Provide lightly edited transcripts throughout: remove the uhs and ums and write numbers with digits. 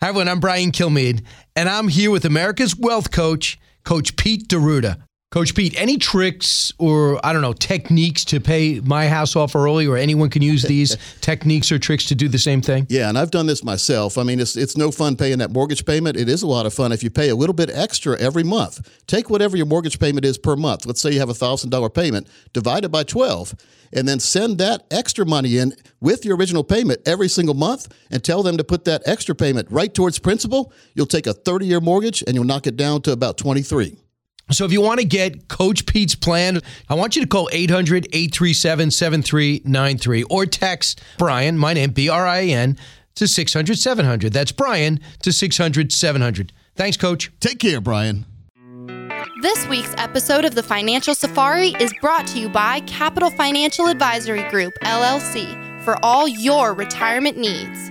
Hi, everyone. I'm Brian Kilmeade, and I'm here with America's wealth coach, Coach Pete D'Eruta. Coach Pete, any tricks or, I don't know, techniques to pay my house off early, or anyone can use these techniques or tricks to do the same thing? Yeah, and I've done this myself. I mean, it's no fun paying that mortgage payment. It is a lot of fun if you pay a little bit extra every month. Take whatever your mortgage payment is per month. Let's say you have a $1,000 payment, divide it by 12, and then send that extra money in with your original payment every single month and tell them to put that extra payment right towards principal. You'll take a 30-year mortgage and you'll knock it down to about 23. So if you want to get Coach Pete's plan, I want you to call 800-837-7393 or text Brian, my name, B-R-I-A-N, to 600-700. That's Brian to 600-700. Thanks, Coach. Take care, Brian. This week's episode of the Financial Safari is brought to you by Capital Financial Advisory Group, LLC, for all your retirement needs.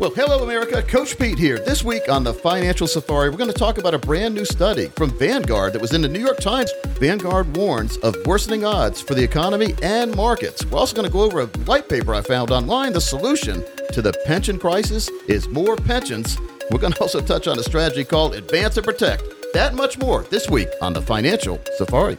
Well, hello, America. Coach Pete here. This week on the Financial Safari, we're going to talk about a brand new study from Vanguard that was in the New York Times. Vanguard warns of worsening odds for the economy and markets. We're also going to go over a white paper I found online. The solution to the pension crisis is more pensions. We're going to also touch on a strategy called Advance and Protect. That much more this week on the Financial Safari.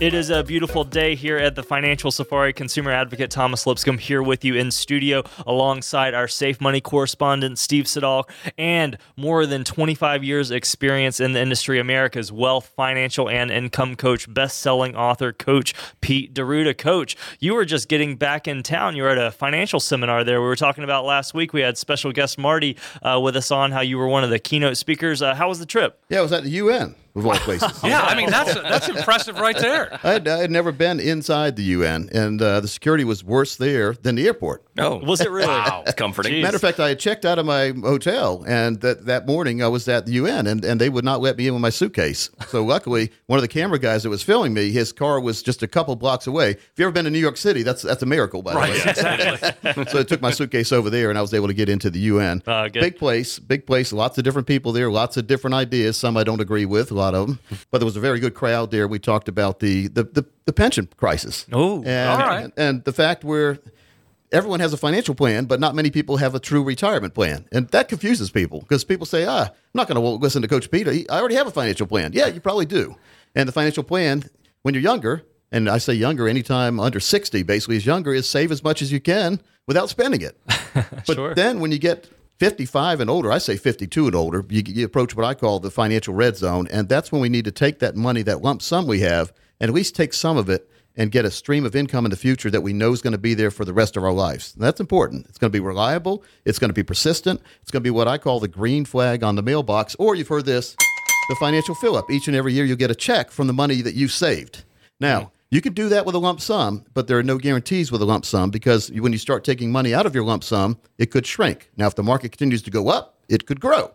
It is a beautiful day here at the Financial Safari. Consumer advocate Thomas Lipscomb here with you in studio alongside our Safe Money correspondent, Steve Siddall, and more than 25 years experience in the industry, America's wealth, financial, and income coach, best-selling author, Coach Pete D'Eruta. Coach, you were just getting back in town. You were at a financial seminar there. We were talking about last week. We had special guest Marty with us on, how you were one of the keynote speakers. How was the trip? Yeah, it was at the UN. Of all places. Yeah, I mean, that's impressive right there. I had never been inside the UN, and the security was worse there than the airport. Oh, was it really? Wow, it's comforting. Jeez. Matter of fact, I had checked out of my hotel, and that morning I was at the UN, and they would not let me in with my suitcase. So luckily, one of the camera guys that was filming me, his car was just a couple blocks away. If you've ever been to New York City, that's a miracle, by the way. Exactly. So I took my suitcase over there, and I was able to get into the UN. Big place, lots of different people there, lots of different ideas, some I don't agree with, lot of them, but there was a very good crowd there. We talked about the pension crisis. Oh, all right. And the fact where everyone has a financial plan, but not many people have a true retirement plan. And that confuses people because people say, I'm not going to listen to Coach Pete. I already have a financial plan. Yeah, you probably do. And the financial plan, when you're younger, and I say younger, anytime under 60 basically is younger, is save as much as you can without spending it. But sure. Then when you get 55 and older, I say 52 and older, you approach what I call the financial red zone, and that's when we need to take that money, that lump sum we have, and at least take some of it and get a stream of income in the future that we know is going to be there for the rest of our lives. And that's important. It's going to be reliable. It's going to be persistent. It's going to be what I call the green flag on the mailbox, or you've heard this, the financial fill-up. Each and every year you'll get a check from the money that you saved. Now, you can do that with a lump sum, but there are no guarantees with a lump sum because when you start taking money out of your lump sum, it could shrink. Now, if the market continues to go up, it could grow.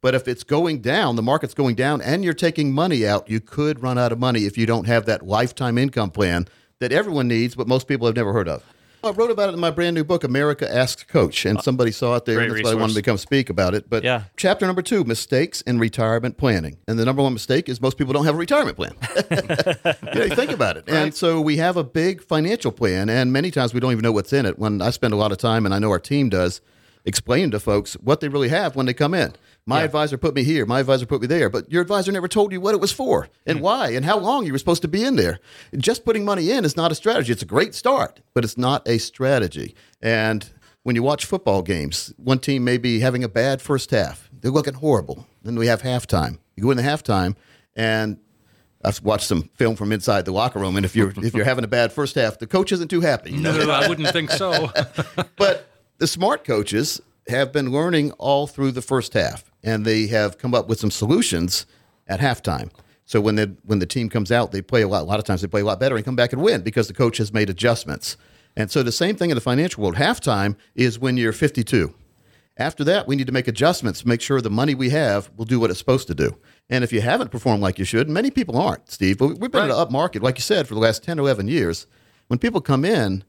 But if it's going down, the market's going down, and you're taking money out, you could run out of money if you don't have that lifetime income plan that everyone needs, but most people have never heard of. I wrote about it in my brand new book, America Asks Coach, and somebody saw it there, and that's why I wanted to come speak about it. But Chapter number 2, mistakes in retirement planning. And the number one mistake is most people don't have a retirement plan. You think about it. Right. And so we have a big financial plan, and many times we don't even know what's in it. When I spend a lot of time, and I know our team does, explaining to folks what they really have when they come in. My advisor put me here. My advisor put me there. But your advisor never told you what it was for and why and how long you were supposed to be in there. Just putting money in is not a strategy. It's a great start, but it's not a strategy. And when you watch football games, one team may be having a bad first half. They're looking horrible. Then we have halftime. You go into halftime, and I've watched some film from inside the locker room, and if you're having a bad first half, the coach isn't too happy. No, I wouldn't think so. But the smart coaches have been learning all through the first half, and they have come up with some solutions at halftime. So when the team comes out, they play a lot of times better and come back and win because the coach has made adjustments. And so the same thing in the financial world. Halftime is when you're 52. After that, we need to make adjustments to make sure the money we have will do what it's supposed to do. And if you haven't performed like you should, many people aren't, Steve. But we've been in an up market, like you said, for the last 10 or 11 years. When people come in,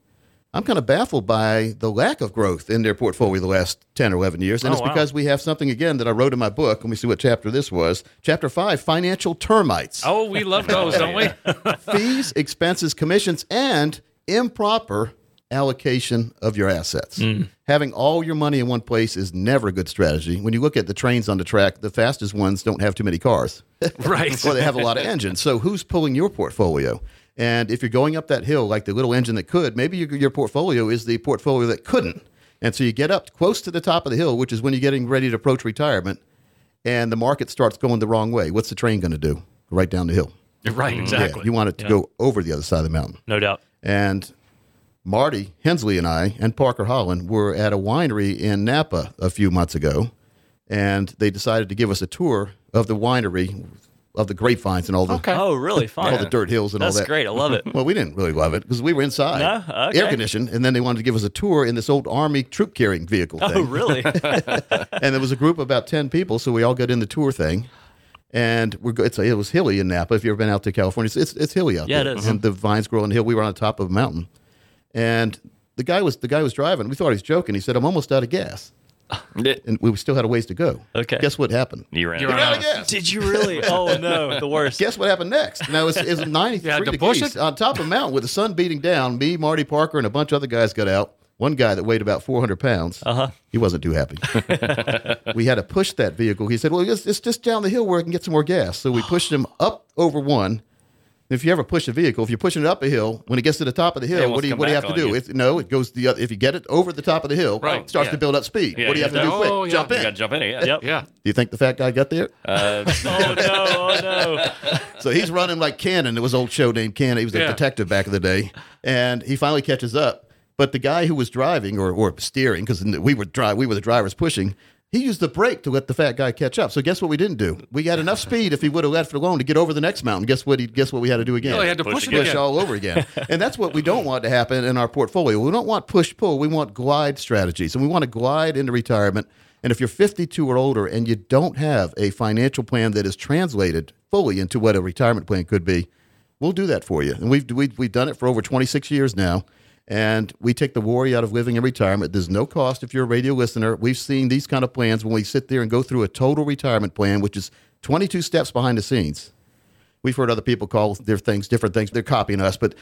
I'm kind of baffled by the lack of growth in their portfolio the last 10 or 11 years. And it's because we have something, again, that I wrote in my book. Let me see what chapter this was. Chapter 5, Financial Termites. Oh, we love those, don't we? Fees, expenses, commissions, and improper allocation of your assets. Having all your money in one place is never a good strategy. When you look at the trains on the track, the fastest ones don't have too many cars. Right. Or they have a lot of engines. So who's pulling your portfolio? And if you're going up that hill like the little engine that could, maybe your portfolio is the portfolio that couldn't. And so you get up close to the top of the hill, which is when you're getting ready to approach retirement, and the market starts going the wrong way. What's the train going to do? Go right down the hill. Right, exactly. Yeah, you want it to go over the other side of the mountain. No doubt. And Marty Hensley and I and Parker Holland were at a winery in Napa a few months ago, and they decided to give us a tour of the winery, of the grapevines and all the all the dirt hills and all that. That's great. I love it. Well, we didn't really love it because we were inside, air conditioned, and then they wanted to give us a tour in this old Army troop carrying vehicle thing. Oh, really? And there was a group of about 10 people, so we all got in the tour thing. And it was hilly in Napa. If you've ever been out to California, it's hilly out there. Yeah, it is. And the vines grow on the hill. We were on the top of a mountain, and the guy was driving. We thought he was joking. He said, "I'm almost out of gas," and we still had a ways to go. Okay, guess what happened? You ran out of gas. Did you really? Oh no, the worst. Guess what happened next? Now it was 93 degrees on top of a mountain with the sun beating down. Me, Marty Parker, and a bunch of other guys got out. One guy that weighed about 400 pounds, he wasn't too happy. We had to push that vehicle. He said, well, it's just down the hill where I can get some more gas. So we pushed him up over one. If you ever push a vehicle, if you're pushing it up a hill, when it gets to the top of the hill, what do you have to do? It goes the other. If you get it over the top of the hill, it starts to build up speed. Yeah, what do you have to do? Quick, jump in. You got to jump in. Yeah. Do you think the fat guy got there? Oh no! So he's running like Cannon. There was an old show named Cannon. He was a detective back in the day, and he finally catches up. But the guy who was driving or steering, because we were the drivers pushing, he used the brake to let the fat guy catch up. So guess what we didn't do? We had enough speed if he would have left it alone to get over the next mountain. Guess what we had to do again? No, he had to push all over again. And that's what we don't want to happen in our portfolio. We don't want push-pull. We want glide strategies. And we want to glide into retirement. And if you're 52 or older and you don't have a financial plan that is translated fully into what a retirement plan could be, we'll do that for you. And we've done it for over 26 years now. And we take the worry out of living in retirement. There's no cost if you're a radio listener. We've seen these kind of plans when we sit there and go through a total retirement plan, which is 22 steps behind the scenes. We've heard other people call their things different things. They're copying us, but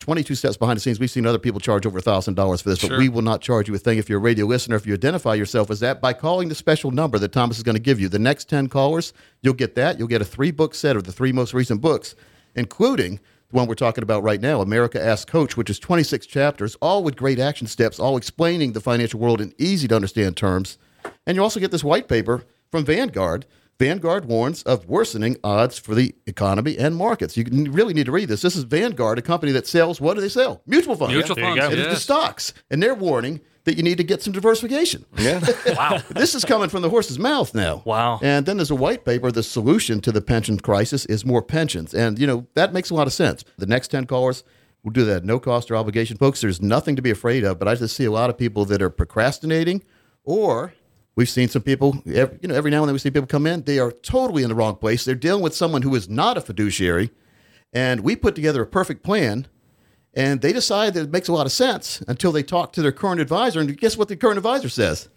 22 steps behind the scenes. We've seen other people charge over $1,000 for this, but we will not charge you a thing if you're a radio listener. If you identify yourself as that by calling the special number that Thomas is going to give you, the next 10 callers, you'll get that. You'll get a 3-book set of the 3 most recent books, including the one we're talking about right now, America Ask Coach, which is 26 chapters, all with great action steps, all explaining the financial world in easy-to-understand terms. And you also get this white paper from Vanguard. Vanguard warns of worsening odds for the economy and markets. You really need to read this. This is Vanguard, a company that sells, what do they sell? Mutual funds. Mutual funds. It is the stocks. And they're warning that you need to get some diversification. Yeah. Wow. This is coming from the horse's mouth now. Wow. And then there's a white paper, the solution to the pension crisis is more pensions. And, you know, that makes a lot of sense. The next 10 callers will do that. No cost or obligation. Folks, there's nothing to be afraid of, but I just see a lot of people that are procrastinating, or we've seen some people, every now and then we see people come in, they are totally in the wrong place. They're dealing with someone who is not a fiduciary, and we put together a perfect plan. And they decide that it makes a lot of sense until they talk to their current advisor. And guess what the current advisor says?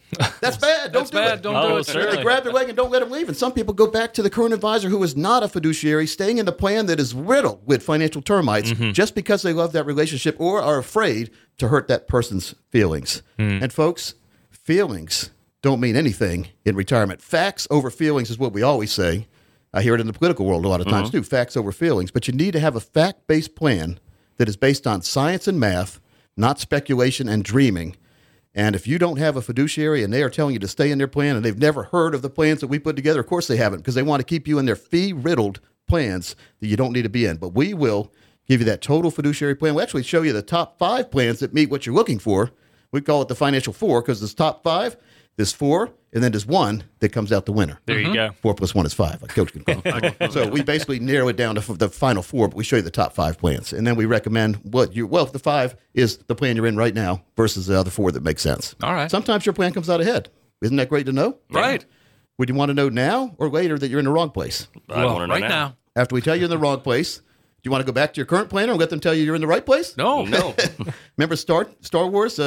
That's bad. Don't do it. They grab their leg and don't let them leave. And some people go back to the current advisor who is not a fiduciary, staying in the plan that is riddled with financial termites just because they love that relationship or are afraid to hurt that person's feelings. And folks, feelings don't mean anything in retirement. Facts over feelings is what we always say. I hear it in the political world a lot of times too, facts over feelings. But you need to have a fact-based plan that is based on science and math, not speculation and dreaming. And if you don't have a fiduciary and they are telling you to stay in their plan and they've never heard of the plans that we put together, of course they haven't, because they want to keep you in their fee-riddled plans that you don't need to be in. But we will give you that total fiduciary plan. We'll actually show you the top five plans that meet what you're looking for. We call it the financial four because there's top five, there's four, and then there's one that comes out the winner. There you go. 4 + 1 is 5, like Coach can call. So we basically narrow it down to the final four, but we show you the top five plans. And then we recommend what you, well, the five is the plan you're in right now versus the other four that make sense. All right. Sometimes your plan comes out ahead. Isn't that great to know? Right. Would you want to know now or later that you're in the wrong place? I want to know right now. After we tell you in the wrong place, do you want to go back to your current plan and let them tell you you're in the right place? No. Remember Star Wars?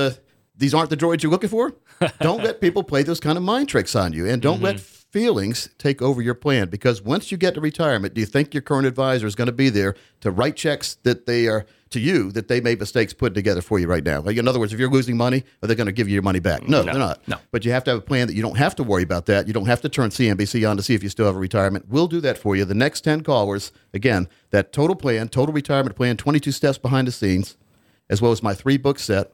These aren't the droids you're looking for. Don't let people play those kind of mind tricks on you. And don't let feelings take over your plan. Because once you get to retirement, do you think your current advisor is going to be there to write checks that they are to you that they made mistakes put together for you right now? Like, in other words, if you're losing money, are they going to give you your money back? No, they're not. No. But you have to have a plan that you don't have to worry about that. You don't have to turn CNBC on to see if you still have a retirement. We'll do that for you. The next 10 callers, again, that total plan, total retirement plan, 22 steps behind the scenes, as well as my 3-book set.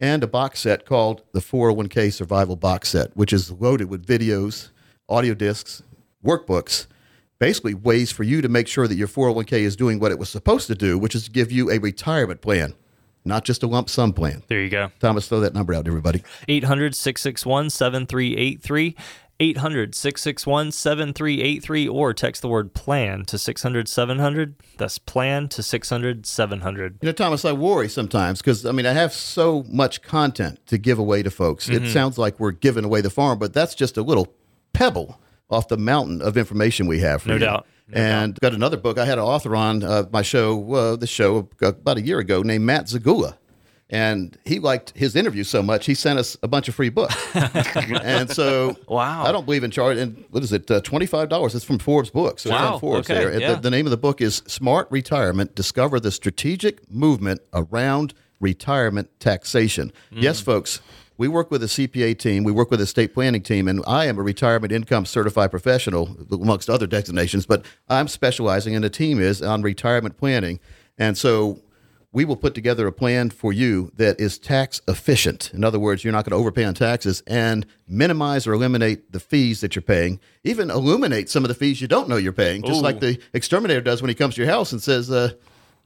And a box set called the 401k Survival Box Set, which is loaded with videos, audio discs, workbooks, basically ways for you to make sure that your 401k is doing what it was supposed to do, which is give you a retirement plan, not just a lump sum plan. There you go. Thomas, throw that number out to everybody. 800-661-7383. 800-661-7383, or text the word PLAN to 600-700. That's PLAN to 600-700. You know, Thomas, I worry sometimes because, I mean, I have so much content to give away to folks. It sounds like we're giving away the farm, but that's just a little pebble off the mountain of information we have for you. No doubt. Got another book. I had an author on my show, about a year ago, named Matt Zagula. And he liked his interview so much, he sent us a bunch of free books. And so I don't believe in charge. And what is it, $25? It's from Forbes Books. So it's on Forbes there. Yeah. The name of the book is Smart Retirement, Discover the Strategic Movement Around Retirement Taxation. Yes, folks, we work with a CPA team. We work with a estate planning team. And I am a retirement income certified professional, amongst other designations. But I'm specializing, and the team is, on retirement planning. And so we will put together a plan for you that is tax efficient. In other words, you're not going to overpay on taxes, and minimize or eliminate the fees that you're paying, even eliminate some of the fees you don't know you're paying, just like the exterminator does when he comes to your house and says,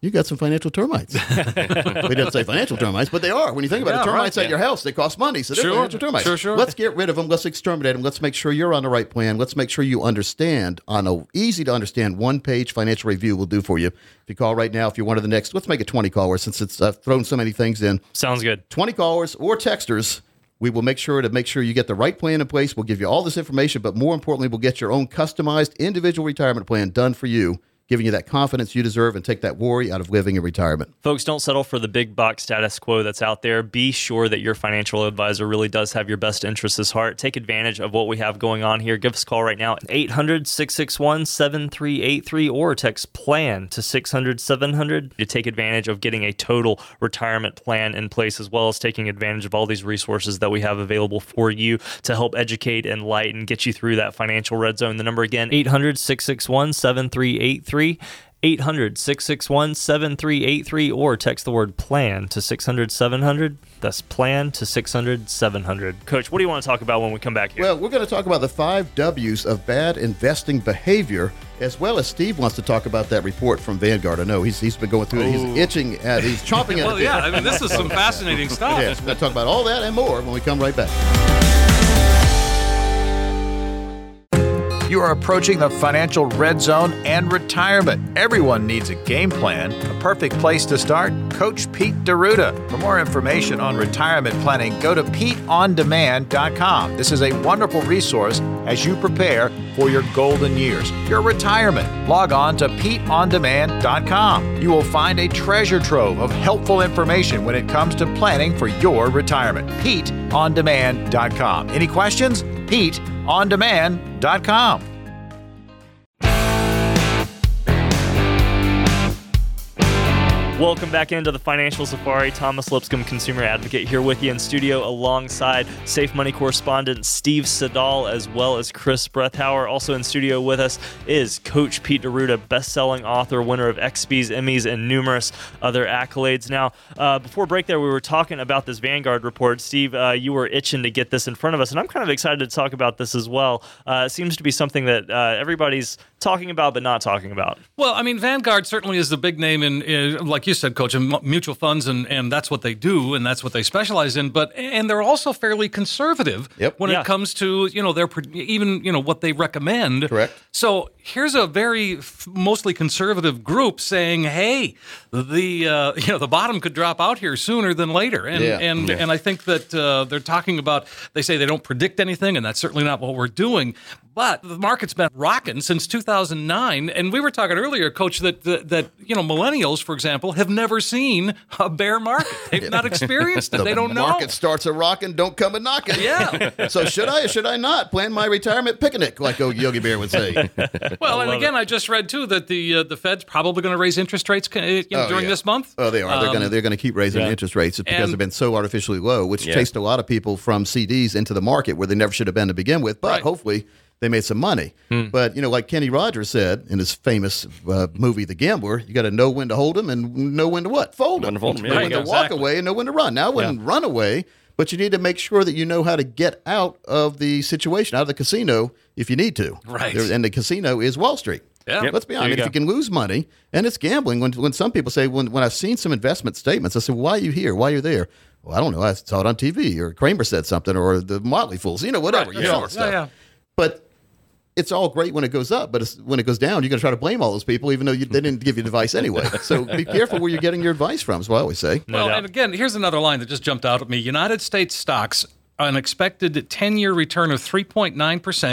you got some financial termites. We don't say financial termites, but they are. When you think about it, termites at your house, they cost money, so they're financial termites. Sure. Let's get rid of them. Let's exterminate them. Let's make sure you're on the right plan. Let's make sure you understand on a easy-to-understand one-page financial review we'll do for you. If you call right now, if you're one of the next, let's make it 20 callers since it's thrown so many things in. Sounds good. 20 callers or texters. We will make sure you get the right plan in place. We'll give you all this information, but more importantly, we'll get your own customized individual retirement plan done for you, giving you that confidence you deserve and take that worry out of living in retirement. Folks, don't settle for the big box status quo that's out there. Be sure that your financial advisor really does have your best interests at heart. Take advantage of what we have going on here. Give us a call right now at 800-661-7383 or text PLAN to 600-700 to take advantage of getting a total retirement plan in place, as well as taking advantage of all these resources that we have available for you to help educate, enlighten, get you through that financial red zone. The number again, 800-661-7383. 800-661-7383, or text the word PLAN to 600-700. That's PLAN to 600-700. Coach, what do you want to talk about when we come back here? Well, we're going to talk about the 5 W's of bad investing behavior, as well as Steve wants to talk about that report from Vanguard. I know he's been going through it. He's itching at, he's chomping at it. Well, yeah, I mean, this is some fascinating stuff. Yeah, we're going to talk about all that and more when we come right back. You are approaching the financial red zone and retirement. Everyone needs a game plan. A perfect place to start, Coach Pete D'Eruta. For more information on retirement planning, go to PeteOnDemand.com. This is a wonderful resource as you prepare for your golden years, your retirement. Log on to PeteOnDemand.com. You will find a treasure trove of helpful information when it comes to planning for your retirement. PeteOnDemand.com. Any questions? PeteOnDemand.com. Welcome back into the Financial Safari. Thomas Lipscomb, consumer advocate, here with you in studio alongside Safe Money correspondent Steve Siddall, as well as Chris Breathauer. Also in studio with us is Coach Pete D'Eruta, best-selling author, winner of XP's, Emmys, and numerous other accolades. Now, before break there, we were talking about this Vanguard report. Steve, you were itching to get this in front of us, and I'm kind of excited to talk about this as well. It seems to be something that everybody's talking about but not talking about. Well, I mean, Vanguard certainly is the big name in like you said, Coach, in mutual funds, and that's what they do, and that's what they specialize in. But and they're also fairly conservative when it comes to their what they recommend. Correct. So here's a very mostly conservative group saying, hey, the bottom could drop out here sooner than later, and I think that they're talking about. They say they don't predict anything, and that's certainly not what we're doing. But the market's been rocking since 2009, and we were talking earlier, Coach, that millennials, for example, have never seen a bear market. They've not experienced it. They don't know. The market starts a rocking, don't come a knocking. Yeah. So should I or should I not plan my retirement picnic, like Yogi Bear would say? Well, and again, I just read too that the Fed's probably going to raise interest rates during this month. Oh, they are. They're going to keep raising interest rates because they've been so artificially low, which chased a lot of people from CDs into the market where they never should have been to begin with. But hopefully they made some money. But, like Kenny Rogers said in his famous movie, The Gambler, you got to know when to hold them and know when to what? Fold them. Know when to walk away and know when to run. Now, I wouldn't run away, but you need to make sure that you know how to get out of the situation, out of the casino if you need to. Right. And the casino is Wall Street. Yeah. Let's be honest. If you can lose money, and it's gambling, when some people say, when I've seen some investment statements, I say, why are you here? Why are you there? Well, I don't know. I saw it on TV, or Kramer said something, or the Motley Fools, whatever. Right. You know all that stuff. Yeah. But it's all great when it goes up, but when it goes down, you're going to try to blame all those people, even though they didn't give you advice anyway. So be careful where you're getting your advice from, is what I always say. Well, and again, here's another line that just jumped out at me. United States stocks, an expected 10-year return of 3.9%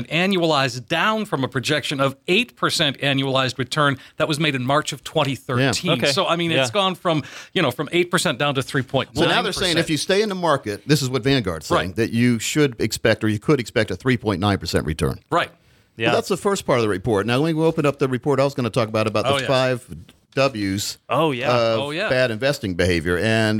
annualized, down from a projection of 8% annualized return that was made in March of 2013. Yeah. Okay. So, it's gone from, from 8% down to 3.9%. So now they're saying if you stay in the market, this is what Vanguard's saying, that you should expect or you could expect a 3.9% return. Right. Yeah. Well, that's the first part of the report. Now, when we open up the report, I was going to talk about the 5 W's of bad investing behavior. And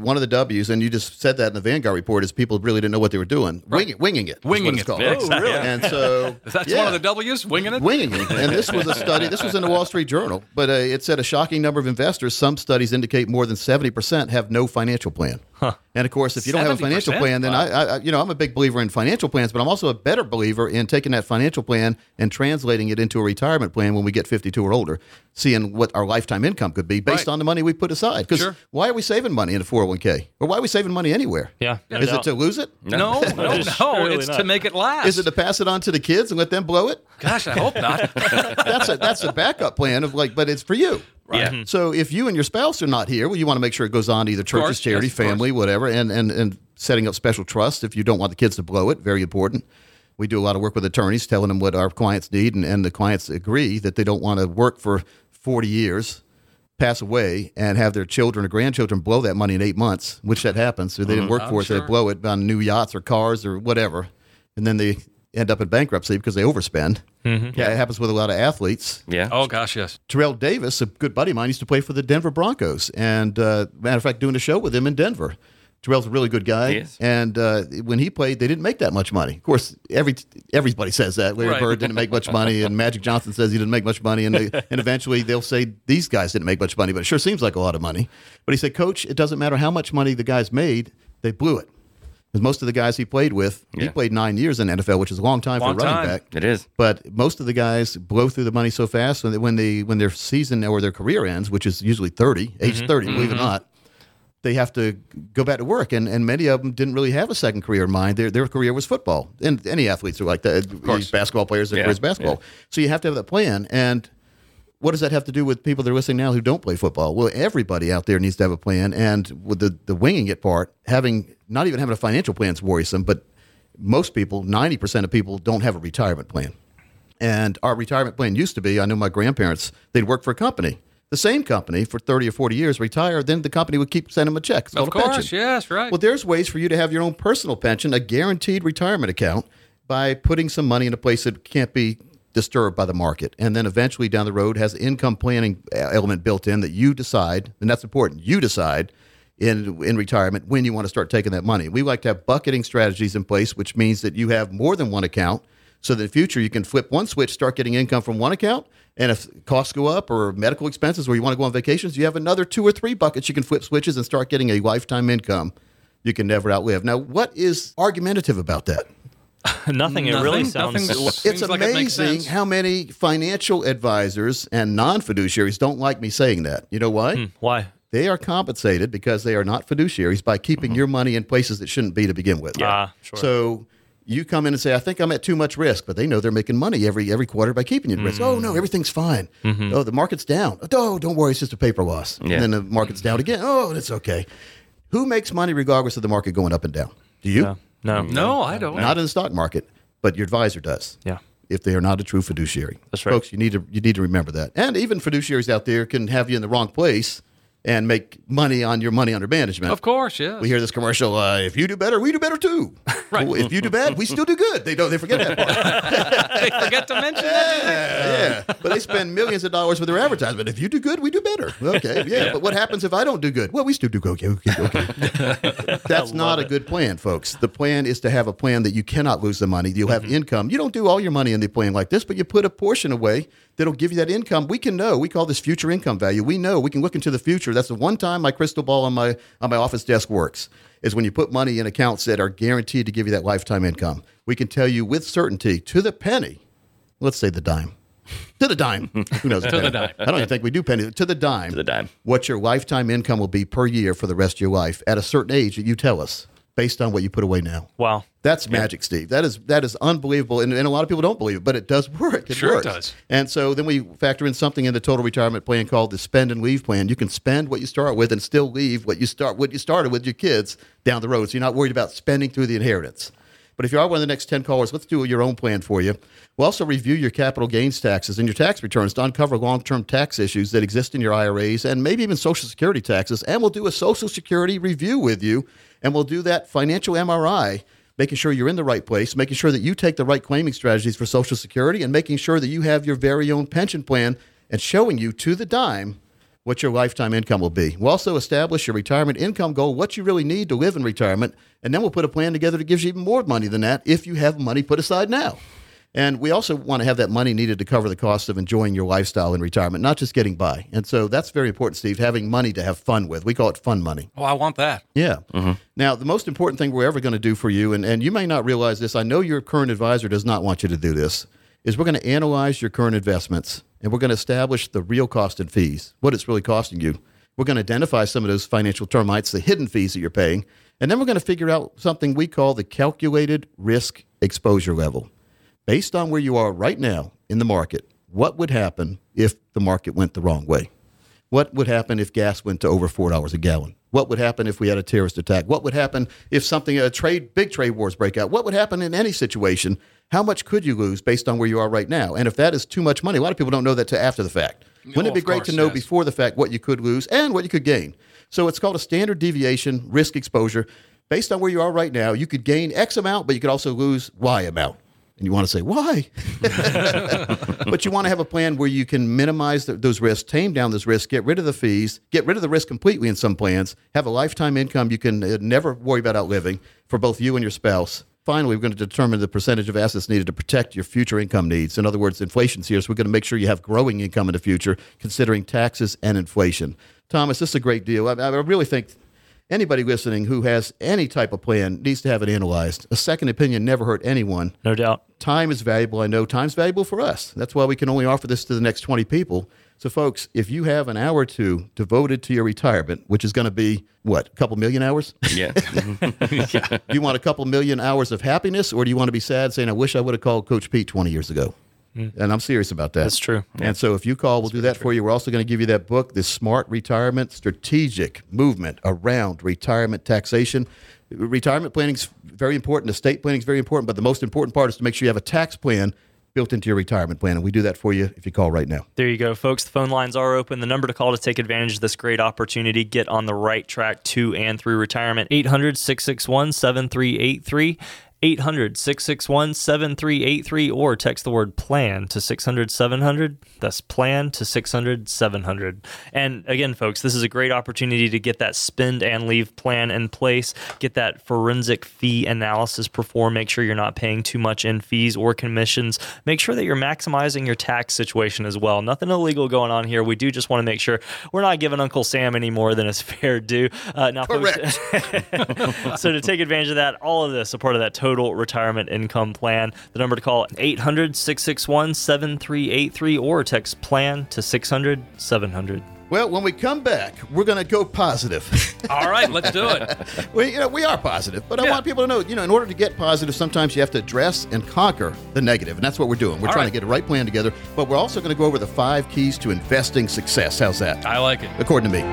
one of the W's, and you just said that in the Vanguard report, is people really didn't know what they were doing. Right. Winging it. Winging it. Called. Yeah, exactly. Oh, really? And so that's one of the W's, winging it? Winging it. And this was a study. This was in the Wall Street Journal. But it said a shocking number of investors, some studies indicate more than 70% have no financial plan. Huh. And of course, if you don't have a financial plan, then I'm a big believer in financial plans, but I'm also a better believer in taking that financial plan and translating it into a retirement plan when we get 52 or older, seeing what our lifetime income could be based on the money we put aside. Because why are we saving money in a 401k? Or why are we saving money anywhere? Yeah. Is it to lose it? No. It's to make it last. Is it to pass it on to the kids and let them blow it? Gosh, I hope not. That's a backup plan but it's for you. Right. Yeah. So if you and your spouse are not here, well, you want to make sure it goes on to either churches, charity, family, whatever, and setting up special trusts if you don't want the kids to blow it. Very important. We do a lot of work with attorneys, telling them what our clients need, and the clients agree that they don't want to work for 40 years, pass away, and have their children or grandchildren blow that money in 8 months, which that happens. So they didn't work for it, so they blow it on new yachts or cars or whatever, and then they end up in bankruptcy because they overspend. Mm-hmm. Yeah, it happens with a lot of athletes. Yeah. Oh, gosh, yes. Terrell Davis, a good buddy of mine, used to play for the Denver Broncos. And matter of fact, doing a show with him in Denver. Terrell's a really good guy. He is. And when he played, they didn't make that much money. Of course, everybody says that. Larry Bird didn't make much money, and Magic Johnson says he didn't make much money. And eventually they'll say these guys didn't make much money, but it sure seems like a lot of money. But he said, Coach, it doesn't matter how much money the guys made, they blew it. Because most of the guys he played with, he played 9 years in the NFL, which is a long time for a running back. It is. But most of the guys blow through the money so fast that when their season or their career ends, which is usually age 30, believe it or not, they have to go back to work. And many of them didn't really have a second career in mind. Their career was football. And any athletes are like that. Of course. Basketball players, their career is basketball. Yeah. So you have to have that plan. And what does that have to do with people that are listening now who don't play football? Well, everybody out there needs to have a plan. And with the winging it part, not even having a financial plan is worrisome, but most people, 90% of people, don't have a retirement plan. And our retirement plan used to be, I know my grandparents, they'd work for a company, the same company for 30 or 40 years, retire, then the company would keep sending them a check. It's called a pension. Of course, yes, right. Well, there's ways for you to have your own personal pension, a guaranteed retirement account, by putting some money in a place that can't be disturbed by the market. And then eventually down the road has an income planning element built in that you decide, and that's important, you decide in retirement when you want to start taking that money. We like to have bucketing strategies in place, which means that you have more than one account. So that in the future, you can flip one switch, start getting income from one account, and if costs go up or medical expenses or you want to go on vacations, you have another 2 or 3 buckets you can flip switches and start getting a lifetime income you can never outlive. Now, what is argumentative about that? Nothing. It really sounds... It's amazing how many financial advisors and non-fiduciaries don't like me saying that. You know why? Why? They are compensated because they are not fiduciaries by keeping your money in places it shouldn't be to begin with. Yeah, sure. So... you come in and say, I think I'm at too much risk, but they know they're making money every quarter by keeping you at risk. Oh, no, everything's fine. Oh, the market's down. Oh, don't worry, it's just a paper loss. Yeah. And then the market's down again. Oh, that's okay. Who makes money regardless of the market going up and down? Do you? No, I don't. Not in the stock market, but your advisor does. Yeah. If they are not a true fiduciary. That's right. Folks, you need to remember that. And even fiduciaries out there can have you in the wrong place and make money on your money under management. Of course, yeah. We hear this commercial, if you do better, we do better too. Right. Well, if you do bad, we still do good. They forget that part. They forget to mention that. Yeah. But they spend millions of dollars with their advertisement. If you do good, we do better. Okay, yeah. But what happens if I don't do good? Well, we still do good. Okay. That's not a good plan, folks. The plan is to have a plan that you cannot lose the money. You'll have income. You don't do all your money in the plan like this, but you put a portion away that'll give you that income. We can know. We call this future income value. We know. We can look into the future. That's the one time my crystal ball on my office desk works, is when you put money in accounts that are guaranteed to give you that lifetime income. We can tell you with certainty, to the penny, let's say the dime. To the dime. Who knows? To the dime. I don't even think we do penny. To the dime. To the dime. What your lifetime income will be per year for the rest of your life at a certain age that you tell us based on what you put away now. Wow. That's magic, Steve. That is unbelievable. And a lot of people don't believe it, but it does work. It works. It does. And so then we factor in something in the total retirement plan called the spend and leave plan. You can spend what you start with and still leave what you started with your kids down the road. So you're not worried about spending through the inheritance. But if you are one of the next 10 callers, let's do your own plan for you. We'll also review your capital gains taxes and your tax returns to uncover long-term tax issues that exist in your IRAs and maybe even Social Security taxes. And we'll do a Social Security review with you. And we'll do that financial MRI, making sure you're in the right place, making sure that you take the right claiming strategies for Social Security, and making sure that you have your very own pension plan and showing you to the dime what your lifetime income will be. We'll also establish your retirement income goal, what you really need to live in retirement, and then we'll put a plan together that gives you even more money than that if you have money put aside now. And we also want to have that money needed to cover the cost of enjoying your lifestyle in retirement, not just getting by. And so that's very important, Steve, having money to have fun with. We call it fun money. Oh, I want that. Yeah. Now, the most important thing we're ever going to do for you, and you may not realize this, I know your current advisor does not want you to do this, is we're going to analyze your current investments, and we're going to establish the real cost and fees, what it's really costing you. We're going to identify some of those financial termites, the hidden fees that you're paying, and then we're going to figure out something we call the calculated risk exposure level. Based on where you are right now in the market, what would happen if the market went the wrong way? What would happen if gas went to over $4 a gallon? What would happen if we had a terrorist attack? What would happen if big trade wars break out? What would happen in any situation? How much could you lose based on where you are right now? And if that is too much money, a lot of people don't know that till after the fact. Wouldn't it be great to know before the fact what you could lose and what you could gain? So it's called a standard deviation risk exposure. Based on where you are right now, you could gain X amount, but you could also lose Y amount. And you want to say, why? But you want to have a plan where you can minimize those risks, tame down those risks, get rid of the fees, get rid of the risk completely in some plans, have a lifetime income you can never worry about outliving for both you and your spouse. Finally, we're going to determine the percentage of assets needed to protect your future income needs. In other words, inflation's here, so we're going to make sure you have growing income in the future, considering taxes and inflation. Thomas, this is a great deal. I really think... anybody listening who has any type of plan needs to have it analyzed. A second opinion never hurt anyone. No doubt. Time is valuable. I know time's valuable for us. That's why we can only offer this to the next 20 people. So, folks, if you have an hour or two devoted to your retirement, which is going to be, what, a couple million hours? Yeah. Yeah. Do you want a couple million hours of happiness, or do you want to be sad saying, I wish I would have called Coach Pete 20 years ago? And I'm serious about that. That's true. Yeah. And so if you call, we'll do that for you. We're also going to give you that book, The Smart Retirement Strategic Movement Around Retirement Taxation. Retirement planning is very important. Estate planning is very important. But the most important part is to make sure you have a tax plan built into your retirement plan. And we do that for you if you call right now. There you go, folks. The phone lines are open. The number to call to take advantage of this great opportunity, get on the right track to and through retirement, 800-661-7383. 800-661-7383 or text the word PLAN to 600-700. That's PLAN to 600-700. And again, folks, this is a great opportunity to get that spend and leave plan in place, get that forensic fee analysis performed, make sure you're not paying too much in fees or commissions. Make sure that you're maximizing your tax situation as well. Nothing illegal going on here. We do just want to make sure we're not giving Uncle Sam any more than is fair due. Correct. So to take advantage of that, all of this, a part of that total retirement income plan. The number to call, 800-661-7383 or text PLAN to 600-700. Well, when we come back, we're going to go positive. All right, let's do it. We are positive, but I want people to know, in order to get positive, sometimes you have to address and conquer the negative, and that's what we're doing. We're trying to get the right plan together, but we're also going to go over the 5 keys to investing success. How's that? I like it. According to me.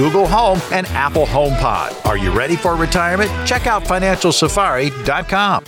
Google Home, and Apple HomePod. Are you ready for retirement? Check out financialsafari.com.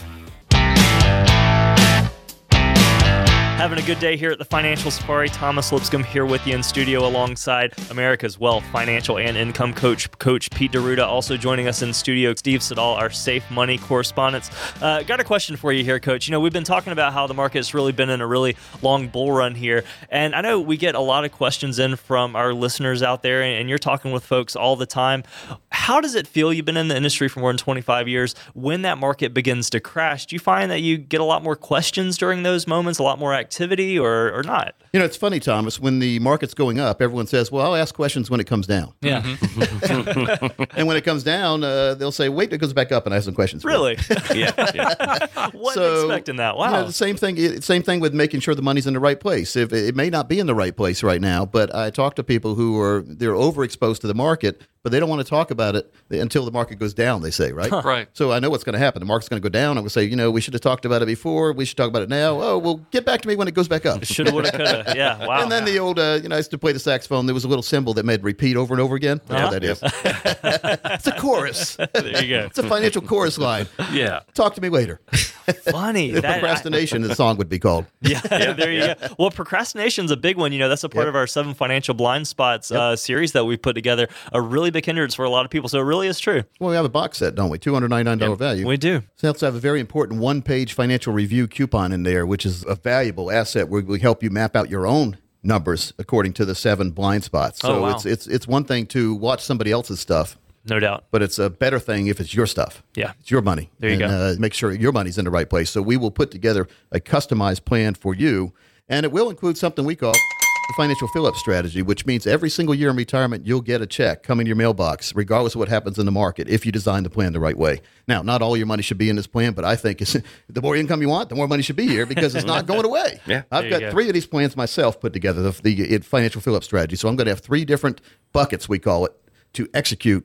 Having a good day here at the Financial Safari. Thomas Lipscomb here with you in studio alongside America's Wealth Financial and Income Coach, Coach Pete D'Eruta. Also joining us in studio, Steve Siddall, our Safe Money correspondent. Got a question for you here, Coach. We've been talking about how the market's really been in a really long bull run here. And I know we get a lot of questions in from our listeners out there, and you're talking with folks all the time. How does it feel? You've been in the industry for more than 25 years. When that market begins to crash, do you find that you get a lot more questions during those moments, a lot more activity or not? It's funny, Thomas, when the market's going up, everyone says, well, I'll ask questions when it comes down. Yeah. And when it comes down, they'll say, wait, it goes back up and I have some questions. Really? Yeah. Wasn't expecting that. Wow. The same thing with making sure the money's in the right place. If it may not be in the right place right now, but I talk to people who they're overexposed to the market, but they don't want to talk about it until the market goes down, they say, right? Huh. Right. So I know what's going to happen. The market's going to go down. I'm going to say, we should have talked about it before. We should talk about it now. Oh, well, get back to me when it goes back up. Should have, would have, could have. Yeah, wow. And then the old, I used to play the saxophone. There was a little cymbal that made repeat over and over again. That's what that is. It's a chorus. There you go. It's a financial chorus line. Yeah. Talk to me later. Funny. Procrastination, the song would be called. Yeah. There you go. Well, procrastination's a big one. That's a part of our 7 financial blind spots series that we put together. A really big hindrance for a lot of people. So it really is true. Well, we have a box set, don't we? $299 value. We do. So we also have a very important one-page financial review coupon in there, which is a valuable asset where we help you map out your own numbers according to the 7 blind spots. So it's one thing to watch somebody else's stuff. No doubt. But it's a better thing if it's your stuff. Yeah. It's your money. There you go. Make sure your money's in the right place. So we will put together a customized plan for you, and it will include something we call the financial fill-up strategy, which means every single year in retirement, you'll get a check coming to your mailbox, regardless of what happens in the market, if you design the plan the right way. Now, not all your money should be in this plan, but I think the more income you want, the more money should be here because it's not going away. Yeah, I've got 3 of these plans myself put together, the financial fill-up strategy. So I'm going to have 3 different buckets, we call it, to execute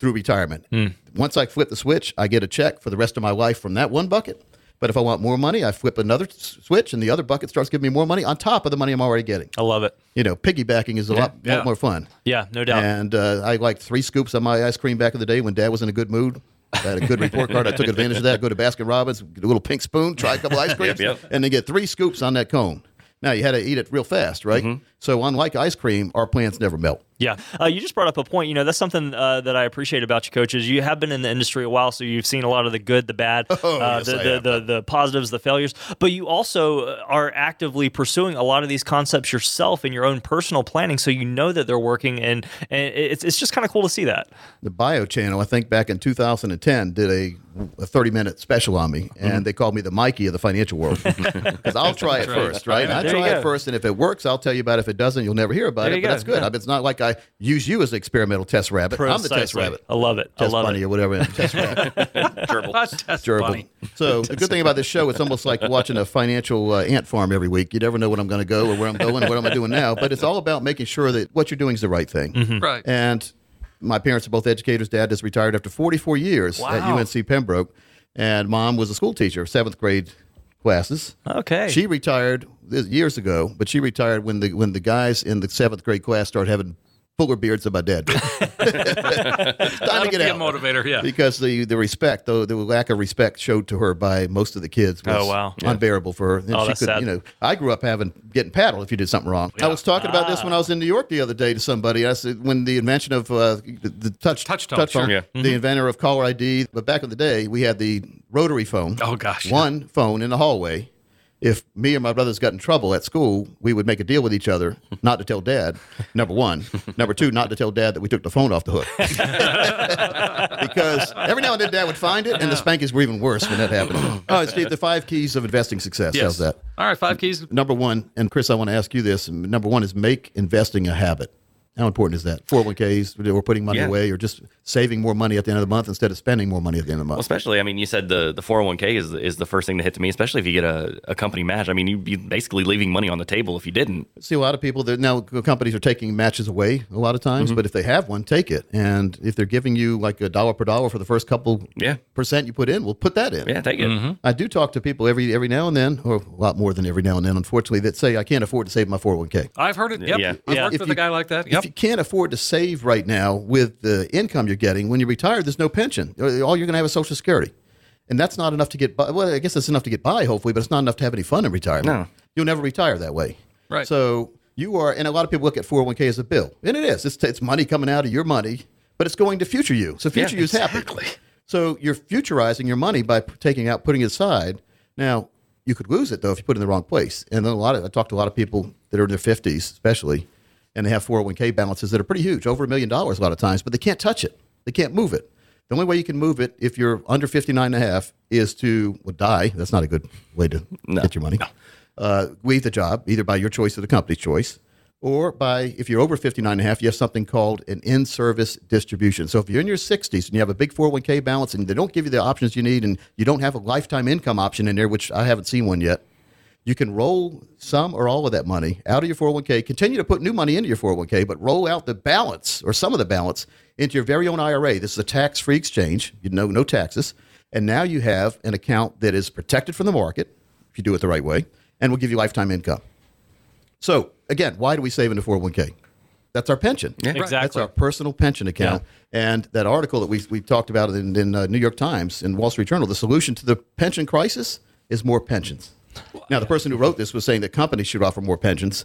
through retirement. Mm. Once I flip the switch, I get a check for the rest of my life from that one bucket. But if I want more money, I flip another switch and the other bucket starts giving me more money on top of the money I'm already getting. I love it. Piggybacking is a lot more fun. Yeah, no doubt. And I liked 3 scoops of my ice cream back in the day when Dad was in a good mood. I had a good report card. I took advantage of that. Go to Baskin-Robbins, get a little pink spoon, try a couple ice creams, and then get 3 scoops on that cone. Now, you had to eat it real fast, right? Mm-hmm. So unlike ice cream, our plans never melt. Yeah. You just brought up a point. That's something that I appreciate about you, coaches. You have been in the industry a while, so you've seen a lot of the good, the bad, the positives, the failures. But you also are actively pursuing a lot of these concepts yourself in your own personal planning, so you know that they're working, and it's just kind of cool to see that. The Bio Channel, I think back in 2010, did a 30-minute special on me, and they called me the Mikey of the financial world. Because I'll try it first, right? I try it first, and if it works, I'll tell you about it. If it doesn't, you'll never hear about it, but that's good. Yeah. It's not like I use you as the experimental test rabbit. Precisely. I'm the test rabbit. I love it. Test bunny or whatever. Test rabbit. Gerbil. Test bunny. So the good thing about this show, it's almost like watching a financial ant farm every week. You never know when I'm going to go or where I'm going or what I'm doing now, but it's all about making sure that what you're doing is the right thing. Mm-hmm. Right. And My parents are both educators. Dad is retired after 44 years at UNC Pembroke. And Mom was a school teacher, seventh grade classes. Okay. She retired years ago, but she retired when the guys in the seventh grade class started having fuller beards than my dad did. Time to get out. Motivator, yeah. Because the respect, though, the lack of respect showed to her by most of the kids was unbearable for her. And that's sad. I grew up getting paddled if you did something wrong. Yeah. I was talking about this when I was in New York the other day to somebody. I said, when the invention of the touch phone, the inventor of caller ID, but back in the day, we had the rotary phone. Oh, gosh. One phone in the hallway. If me or my brothers got in trouble at school, we would make a deal with each other not to tell Dad, number one. Number two, not to tell Dad that we took the phone off the hook. Because every now and then Dad would find it, and the spankings were even worse when that happened. Oh, Steve, the 5 keys of investing success. Yes. How's that? All right, 5 keys. Number one, and Chris, I want to ask you this. Number one is make investing a habit. How important is that? 401ks, or putting money away, or just saving more money at the end of the month instead of spending more money at the end of the month. Well, especially, you said the 401k is the first thing to hit to me, especially if you get a company match. You'd be basically leaving money on the table if you didn't. See, a lot of people, now companies are taking matches away a lot of times, but if they have one, take it. And if they're giving you like $1 per dollar for the first couple percent you put in, well, put that in. Yeah, take it. Mm-hmm. I do talk to people every now and then, or a lot more than every now and then, unfortunately, that say, I can't afford to save my 401k. I've heard it. Yep. Yeah. I've worked with a guy like that. Yep. If you can't afford to save right now with the income you're getting, when you retire, there's no pension. All you're going to have is Social Security. And that's not enough to get by. Well, I guess that's enough to get by, hopefully, but it's not enough to have any fun in retirement. No. You'll never retire that way. Right. So you are, and a lot of people look at 401k as a bill. And it is. It's money coming out of your money, but it's going to future you. So future you is happy. So you're futurizing your money by putting it aside. Now, you could lose it, though, if you put it in the wrong place. And then I talk to a lot of people that are in their 50s, especially, and they have 401k balances that are pretty huge, over $1 million a lot of times, but they can't touch it. They can't move it. The only way you can move it if you're under 59 and a half is to die. That's not a good way to get your money. No. Leave the job, either by your choice or the company's choice, or by, if you're over 59 and a half, you have something called an in-service distribution. So if you're in your 60s and you have a big 401k balance and they don't give you the options you need and you don't have a lifetime income option in there, which I haven't seen one yet, you can roll some or all of that money out of your 401k, continue to put new money into your 401k, but roll out the balance or some of the balance into your very own IRA. This is a tax-free exchange, no taxes. And now you have an account that is protected from the market, if you do it the right way, and will give you lifetime income. So, again, why do we save into 401k? That's our pension. Yeah, exactly. That's our personal pension account. Yeah. And that article that we talked about in New York Times and Wall Street Journal, the solution to the pension crisis is more pensions. Now, the person who wrote this was saying that companies should offer more pensions,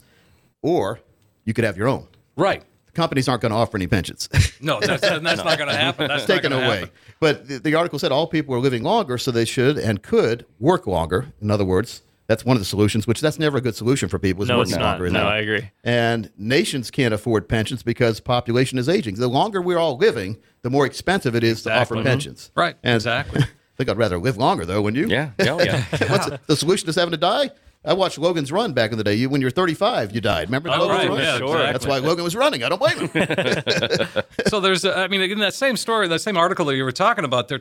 or you could have your own. Right. Companies aren't going to offer any pensions. No, that's not going to happen. That's taken away. Happen. But the article said all people are living longer, so they should and could work longer. In other words, that's one of the solutions, which that's never a good solution for people. No, it's not. No, I agree. And nations can't afford pensions because population is aging. The longer we're all living, the more expensive it is to offer pensions. Right, and exactly. I think I'd rather live longer, though, wouldn't you? Yeah. What's the solution is having to die? I watched Logan's Run back in the day. When you're 35, you died. Remember Logan's Run? Yeah, sure. That's why Logan was running. I don't blame him. So there's, in that same story, that same article that you were talking about,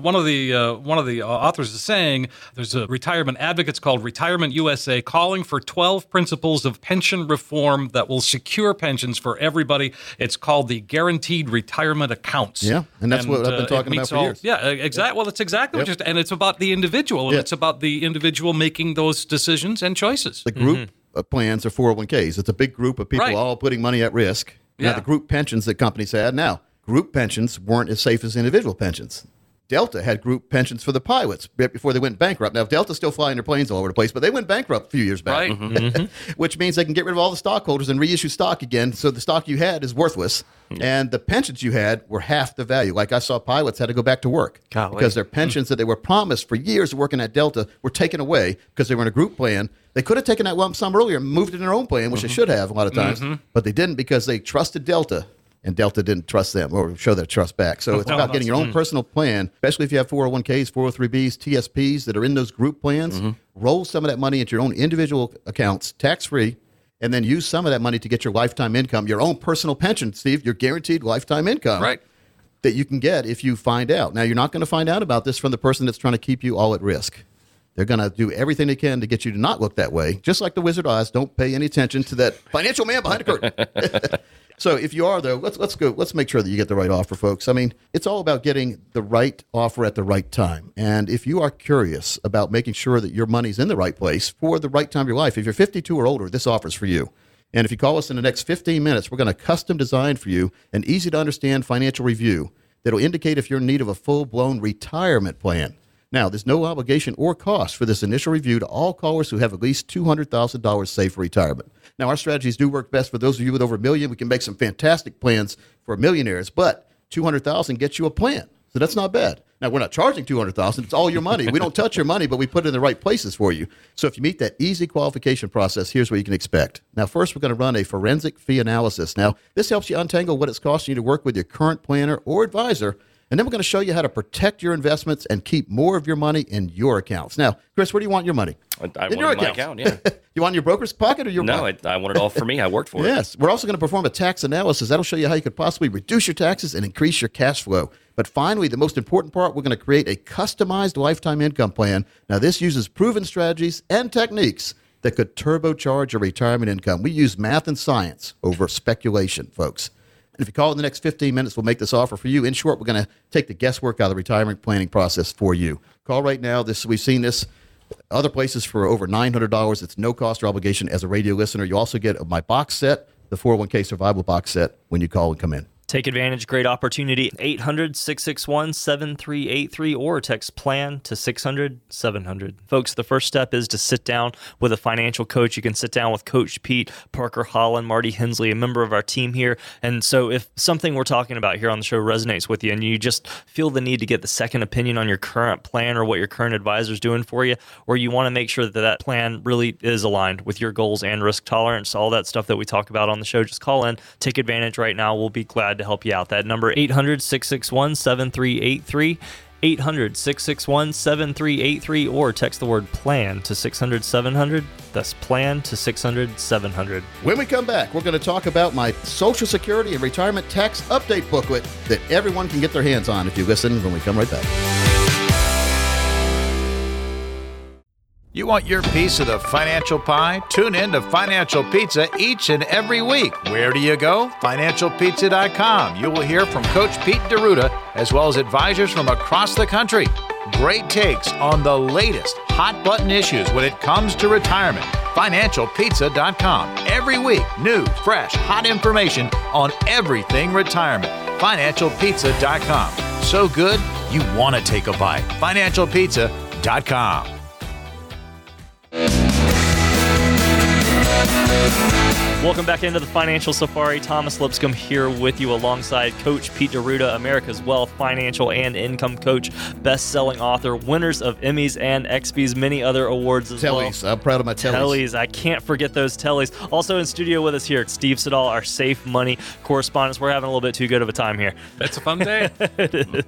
one of the authors is saying there's a retirement advocates called Retirement USA calling for 12 principles of pension reform that will secure pensions for everybody. It's called the Guaranteed Retirement Accounts. Yeah, and that's what I've been talking about for years. Yeah, exactly. Yep. Well, it's exactly what you're, and it's about the individual, and it's about the individual making those decisions and choices. The group plans are 401ks. It's a big group of people all putting money at risk. Yeah. Now, the group pensions that companies had now, group pensions weren't as safe as individual pensions. Delta had group pensions for the pilots before they went bankrupt. Now, Delta's still flying their planes all over the place, but they went bankrupt a few years back, right? Which means they can get rid of all the stockholders and reissue stock again, so the stock you had is worthless, and the pensions you had were half the value. Like I saw pilots had to go back to work because their pensions that they were promised for years working at Delta were taken away because they were in a group plan. They could have taken that lump sum earlier and moved it in their own plan, which they should have a lot of times, but they didn't because they trusted Delta. And Delta didn't trust them or show their trust back. So it's about getting your own personal plan, especially if you have 401ks, 403bs, TSPs that are in those group plans. Roll some of that money into your own individual accounts, tax-free, and then use some of that money to get your lifetime income, your own personal pension, Steve, your guaranteed lifetime income that you can get if you find out. Now, you're not going to find out about this from the person that's trying to keep you all at risk. They're going to do everything they can to get you to not look that way. Just like the Wizard of Oz, don't pay any attention to that financial man behind the curtain. So if you are, though, let's go. Let's make sure that you get the right offer, folks. I mean, it's all about getting the right offer at the right time. And if you are curious about making sure that your money's in the right place for the right time of your life, if you're 52 or older, this offer's for you. And if you call us in the next 15 minutes, we're going to custom design for you an easy-to-understand financial review that'll indicate if you're in need of a full-blown retirement plan. Now, there's no obligation or cost for this initial review to all callers who have at least $200,000 saved for retirement. Now, our strategies do work best for those of you with over $1 million. We can make some fantastic plans for millionaires, but $200,000 gets you a plan. So that's not bad. Now, we're not charging $200,000. It's all your money. We don't touch your money, but we put it in the right places for you. So if you meet that easy qualification process, here's what you can expect. Now, first, we're going to run a forensic fee analysis. Now, this helps you untangle what it's costing you to work with your current planner or advisor. And then we're going to show you how to protect your investments and keep more of your money in your accounts. Now, Chris, where do you want your money? I want it in my account, yeah. You want in your broker's pocket or your wallet? No, I want it all for me. I worked for it. Yes. We're also going to perform a tax analysis. That'll show you how you could possibly reduce your taxes and increase your cash flow. But finally, the most important part, we're going to create a customized lifetime income plan. Now, this uses proven strategies and techniques that could turbocharge your retirement income. We use math and science over speculation, folks. And if you call in the next 15 minutes, we'll make this offer for you. In short, we're going to take the guesswork out of the retirement planning process for you. Call right now. We've seen this other places for over $900. It's no cost or obligation as a radio listener. You also get my box set, the 401k Survival box set, when you call and come in. Take advantage. Great opportunity. 800-661-7383 or text PLAN to 600-700. Folks, the first step is to sit down with a financial coach. You can sit down with Coach Pete, Parker Holland, Marty Hensley, a member of our team here. And so if something we're talking about here on the show resonates with you and you just feel the need to get the second opinion on your current plan or what your current advisor is doing for you, or you want to make sure that that plan really is aligned with your goals and risk tolerance, all that stuff that we talk about on the show, just call in. Take advantage right now. We'll be glad to help you out. That number, 800-661-7383, 800-661-7383, or text the word PLAN to 600-700. That's PLAN to 600-700. When we come back, we're going to talk about my Social Security and Retirement Tax Update booklet that everyone can get their hands on if you listen when we come right back. You want your piece of the financial pie? Tune in to Financial Pizza each and every week. Where do you go? FinancialPizza.com. You will hear from Coach Pete D'Eruta as well as advisors from across the country. Great takes on the latest hot-button issues when it comes to retirement. FinancialPizza.com. Every week, new, fresh, hot information on everything retirement. FinancialPizza.com. So good, you want to take a bite. FinancialPizza.com. Welcome back into the Financial Safari. Thomas Lipscomb here with you alongside Coach Pete D'Eruta, America's Wealth, Financial, and Income Coach, best-selling author, winners of Emmys and XBs, many other awards as well. Tellies. I'm proud of my tellies. I can't forget those tellies. Also in studio with us here, Steve Siddall, our safe money correspondent. We're having a little bit too good of a time here. That's a fun day.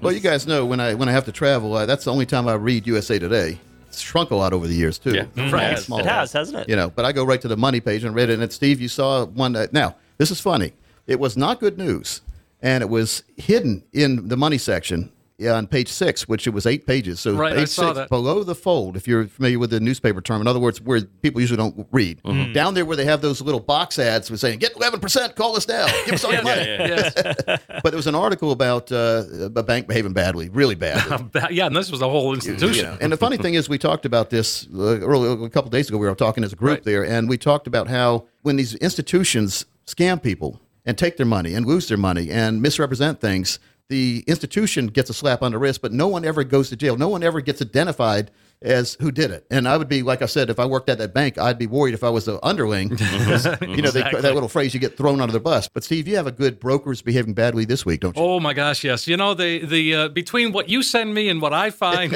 Well, you guys know when I have to travel, that's the only time I read USA Today. Shrunk a lot over the years too. Yeah. Right. It has, hasn't it? You know, but I go right to the money page and read it. And Steve, you saw one. Now, this is funny. It was not good news, and it was hidden in the money section on page 6, which it was 8 pages. So right, page 6 that. Below the fold, if you're familiar with the newspaper term. In other words, where people usually don't read. Mm-hmm. Down there where they have those little box ads with saying, get 11%, call us now, give us all your money. Yeah. But there was an article about a bank behaving badly, really bad. Yeah, and this was the whole institution. You know. And the funny thing is we talked about this earlier, a couple of days ago. We were talking as a group there, and we talked about how when these institutions scam people and take their money and lose their money and misrepresent things, the institution gets a slap on the wrist, but no one ever goes to jail. No one ever gets identified as who did it. And I would be, like I said, if I worked at that bank, I'd be worried if I was an underling. You know, exactly. That little phrase, you get thrown under the bus. But Steve, you have a good brokers behaving badly this week, don't you? Oh my gosh, yes. You know, the between what you send me and what I find,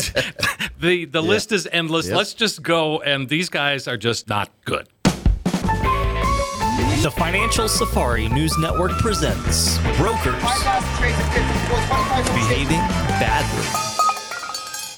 the list is endless. Yes. Let's just go, and these guys are just not good. The Financial Safari News Network presents Brokers Behaving Badly.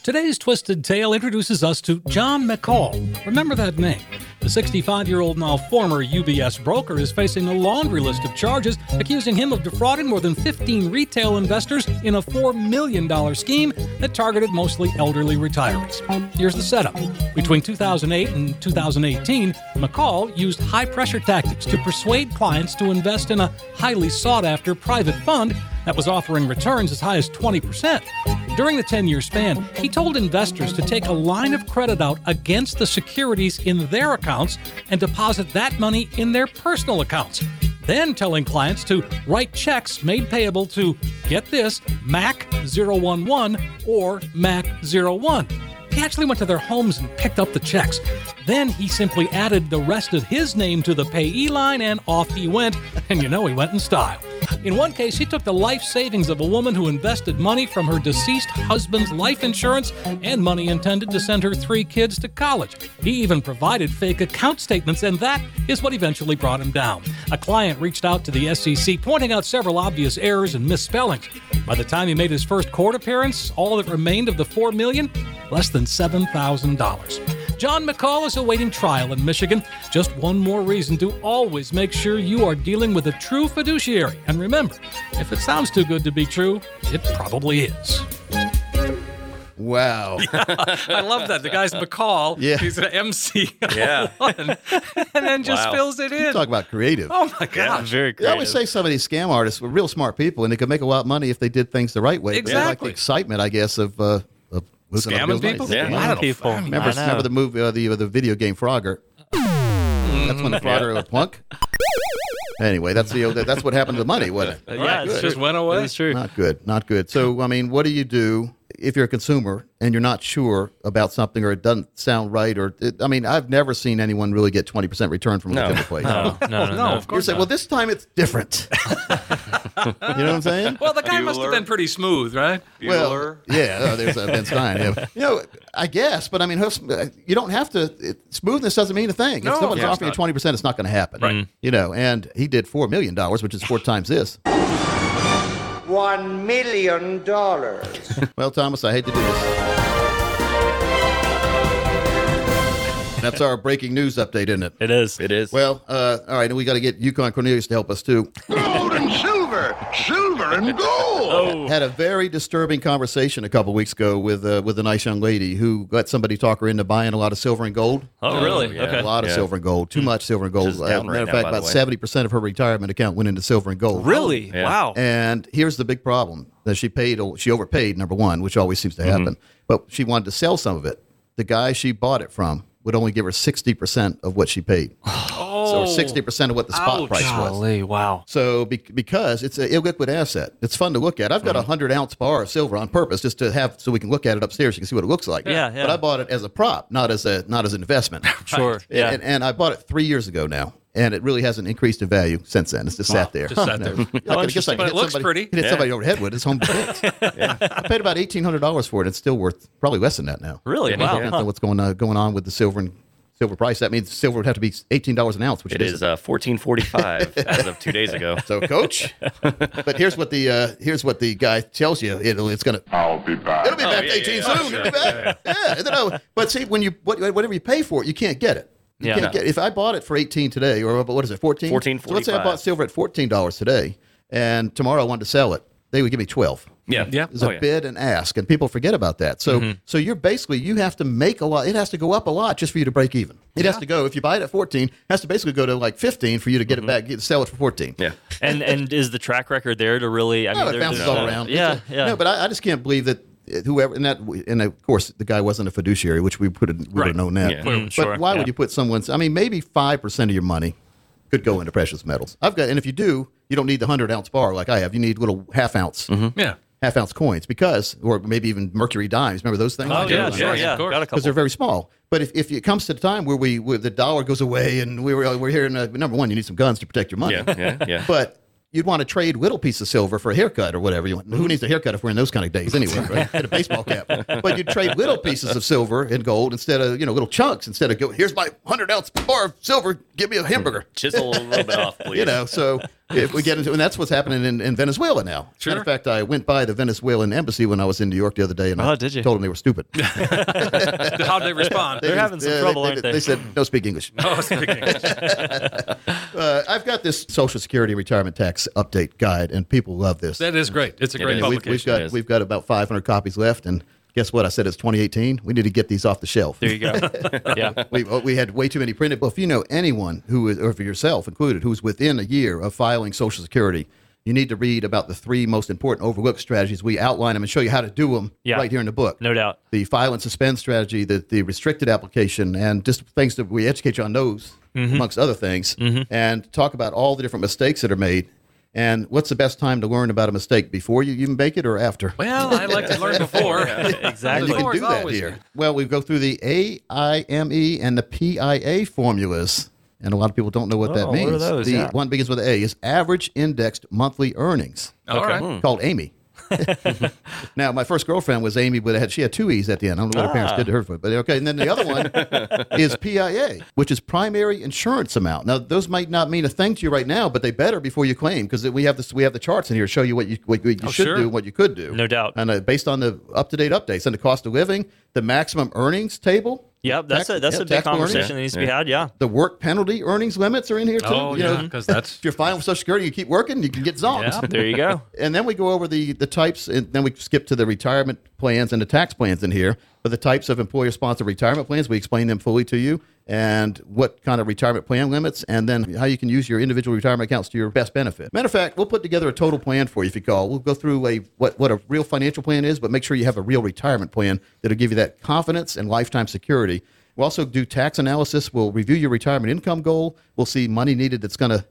Today's Twisted Tale introduces us to John McCall. Remember that name. The 65-year-old now former UBS broker is facing a laundry list of charges accusing him of defrauding more than 15 retail investors in a $4 million scheme that targeted mostly elderly retirees. Here's the setup. Between 2008 and 2018, McCall used high-pressure tactics to persuade clients to invest in a highly sought-after private fund that was offering returns as high as 20%. During the 10-year span, he told investors to take a line of credit out against the securities in their accounts and deposit that money in their personal accounts, then telling clients to write checks made payable to, get this, Mac 011 or Mac 01. He actually went to their homes and picked up the checks. Then he simply added the rest of his name to the payee line, and off he went, and you know he went in style. In one case, he took the life savings of a woman who invested money from her deceased husband's life insurance and money intended to send her 3 kids to college. He even provided fake account statements, and that is what eventually brought him down. A client reached out to the SEC, pointing out several obvious errors and misspellings. By the time he made his first court appearance, all that remained of the $4 million, less than $7,000. John McCall is awaiting trial in Michigan. Just one more reason to always make sure you are dealing with a true fiduciary. And remember, if it sounds too good to be true, it probably is. Wow. Yeah, I love that. The guy's McCall. Yeah. He's an MC. Yeah. And then just fills it in. Talk about creative. Oh, my gosh. Yeah, very creative. I always say some of these scam artists were real smart people, and they could make a lot of money if they did things the right way. Exactly. But I like the excitement, I guess, of scamming people? Yeah. I people. I remember, the movie, the video game Frogger. That's when the Frogger was punk. Anyway, that's what happened to the money, wasn't it? Yeah, it just went away. That's true. Not good. So, I mean, what do you do if you're a consumer and you're not sure about something or it doesn't sound right? I've never seen anyone really get 20% return from a particular place. No, of course. You're saying, well, this time it's different. You know what I'm saying? Well, the guy must have been pretty smooth, right? Bueller. Well, there's Ben Stein. Yeah. You know, I guess, but I mean, you don't have to. Smoothness doesn't mean a thing. If someone's offering you 20%, it's not going to happen. Right. You know, and he did $4 million, which is 4 times this. $1 million. Well, Thomas, I hate to do this. That's our breaking news update, isn't it? It is. Well, all right, and we got to get Yukon Cornelius to help us, too. Gold and silver and gold. Had a very disturbing conversation a couple weeks ago with a nice young lady who got somebody talk her into buying a lot of silver and gold. Oh, really? Yeah. Okay. A lot of silver and gold. Too much silver and gold. As a matter of fact, about 70% of her retirement account went into silver and gold. Really? Yeah. Wow. And here's the big problem. That she overpaid, number one, which always seems to happen. Mm-hmm. But she wanted to sell some of it. The guy she bought it from would only give her 60% of what she paid. Oh, so 60% of what the spot price was. Golly, wow. So because it's an illiquid asset, it's fun to look at. I've got a 100-ounce bar of silver on purpose just to have so we can look at it upstairs. You can see what it looks like. Yeah, yeah. But I bought it as a prop, not as an investment. Sure. Yeah. And I bought it 3 years ago now. And it really hasn't increased in value since then. It's just sat there. I guess I can hit somebody over the head with his home defense. Yeah. I paid about $1,800 for it. It's still worth probably less than that now. Really? Yeah. Wow. I don't know what's going on with the silver price. That means silver would have to be $18 an ounce, which it is $14.45 as of 2 days ago. So, Coach. But here's what the guy tells you. It's gonna. I'll be back. It'll be back 18 soon. It'll be back. Yeah. But see, when whatever you pay for it, you can't get it. If I bought it for 18 today, or what is it, 14? So let's say I bought silver at $14 today, and tomorrow I wanted to sell it. They would give me 12. Yeah, yeah. There's a bid and ask, and people forget about that. So, so you're basically, you have to make a lot. It has to go up a lot just for you to break even. It has to go, if you buy it at 14, it has to basically go to like 15 for you to get it back, sell it for 14. Yeah. And is the track record there to really? It bounces all around. Yeah, yeah. No, but I just can't believe that. Whoever and of course the guy wasn't a fiduciary, which we would have known that. Yeah. But why would you put someone's? I mean, maybe 5% of your money could go into precious metals. And if you do, you don't need the 100-ounce bar like I have. You need little half-ounce, half-ounce coins or maybe even mercury dimes. Remember those things? Oh yeah, because they're very small. But if it comes to the time where the dollar goes away and we're here, number one, you need some guns to protect your money. Yeah, yeah, yeah. But you'd want to trade little piece of silver for a haircut or whatever. You want. Who needs a haircut if we're in those kind of days anyway, right? And a baseball cap. But you'd trade little pieces of silver and gold instead of, you know, little chunks instead of, go, here's my 100-ounce bar of silver, give me a hamburger. Chisel a little bit off, please. You know, so if we get into, and that's what's happening in Venezuela now. Sure. Matter of fact, I went by the Venezuelan embassy when I was in New York the other day, and told them they were stupid. How did they respond? They're having some trouble, aren't they? They said, no, speak English. No, speak English. I've got this Social Security retirement tax update guide, and people love this. That is great. It's a great publication. We've got about 500 copies left, and guess what? I said it's 2018. We need to get these off the shelf. There you go. Yeah, we had way too many printed. But if you know anyone who is, or for yourself included, who's within a year of filing Social Security, you need to read about the three most important overlooked strategies. We outline them and show you how to do them right here in the book. No doubt. The file and suspend strategy, the restricted application, and just things that we educate you on those, amongst other things, and talk about all the different mistakes that are made. And what's the best time to learn about a mistake? Before you even make it or after? Well, I like to learn before. Yeah, exactly. And you can do that here. Well, we go through the AIME and the PIA formulas. And a lot of people don't know what that means. What are those? The one begins with A is average indexed monthly earnings. Okay. Called AIME. Now, my first girlfriend was Amy, but she had two E's at the end. I don't know what her parents did to her for it, but okay. And then the other one is PIA, which is primary insurance amount. Now, those might not mean a thing to you right now, but they better before you claim, because we have the charts in here to show you what you should do and what you could do. No doubt. And based on the up-to-date updates and the cost of living, the maximum earnings table. Yep, that's a big conversation that needs to be had, The work penalty earnings limits are in here, too. Oh, you because that's... If you're filing with Social Security, you keep working, you can get zonked. Yeah, there you go. And then we go over the types, and then we skip to the retirement plans and the tax plans in here. But the types of employer-sponsored retirement plans, we explain them fully to you, and what kind of retirement plan limits, and then how you can use your individual retirement accounts to your best benefit. Matter of fact, we'll put together a total plan for you if you call. We'll go through what a real financial plan is, but make sure you have a real retirement plan that'll give you that confidence and lifetime security. We'll also do tax analysis. We'll review your retirement income goal. We'll see money needed that's going to...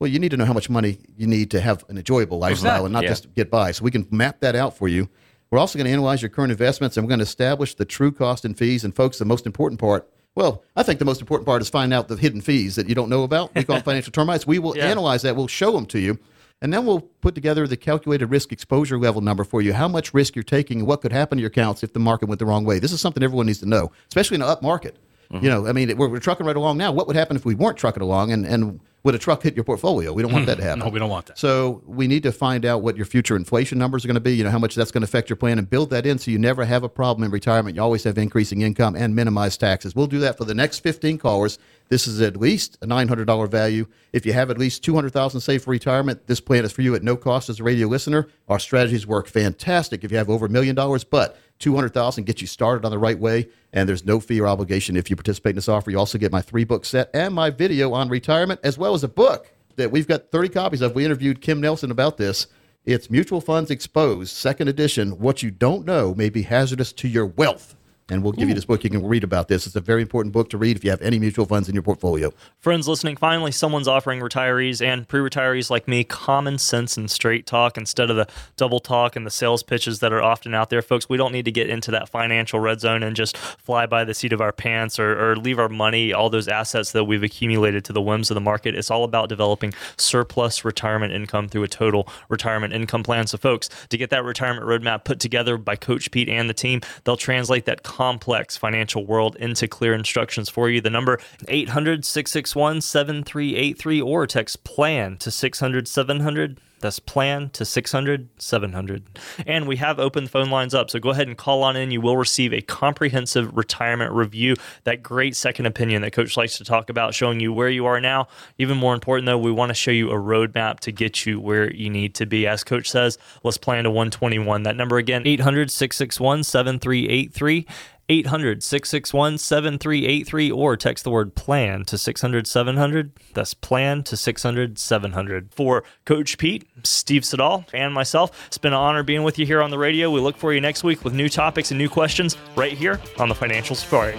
Well, you need to know how much money you need to have an enjoyable lifestyle and not just get by. So we can map that out for you. We're also going to analyze your current investments, and we're going to establish the true cost and fees. And folks, the most important part, well, I think the most important part is find out the hidden fees that you don't know about. We call them financial termites. We will analyze that. We'll show them to you. And then we'll put together the calculated risk exposure level number for you, how much risk you're taking and what could happen to your accounts if the market went the wrong way. This is something everyone needs to know, especially in an up market. You know, I mean, we're trucking right along now. What would happen if we weren't trucking along and would a truck hit your portfolio? We don't want that to happen. No, we don't want that. So we need to find out what your future inflation numbers are going to be, you know, how much that's going to affect your plan, and build that in so you never have a problem in retirement. You always have increasing income and minimize taxes. We'll do that for the next 15 callers. This is at least a $900 value. If you have at least $200,000 saved for retirement, this plan is for you at no cost as a radio listener. Our strategies work fantastic if you have over $1 million, but $200,000 gets you started on the right way, and there's no fee or obligation if you participate in this offer. You also get my 3-book set and my video on retirement, as well as a book that we've got 30 copies of. We interviewed Kim Nelson about this. It's Mutual Funds Exposed, 2nd edition. What you don't know may be hazardous to your wealth. And we'll give you this book. You can read about this. It's a very important book to read if you have any mutual funds in your portfolio. Friends listening, finally, someone's offering retirees and pre-retirees like me common sense and straight talk instead of the double talk and the sales pitches that are often out there. Folks, we don't need to get into that financial red zone and just fly by the seat of our pants or leave our money, all those assets that we've accumulated, to the whims of the market. It's all about developing surplus retirement income through a total retirement income plan. So, folks, to get that retirement roadmap put together by Coach Pete and the team, they'll translate that complex financial world into clear instructions for you. The number 800-661-7383, or text PLAN to 600-700. That's plan to 600-700. And we have opened the phone lines up, so go ahead and call on in. You will receive a comprehensive retirement review, that great second opinion that Coach likes to talk about, showing you where you are now. Even more important, though, we want to show you a roadmap to get you where you need to be. As Coach says, let's plan to 121. That number again, 800-661-7383. 800-661-7383, or text the word PLAN to 600-700. That's PLAN to 600-700. For Coach Pete, Steve Siddall, and myself, it's been an honor being with you here on the radio. We look for you next week with new topics and new questions right here on the Financial Safari.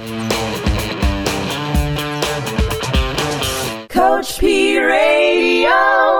Coach Pete Radio.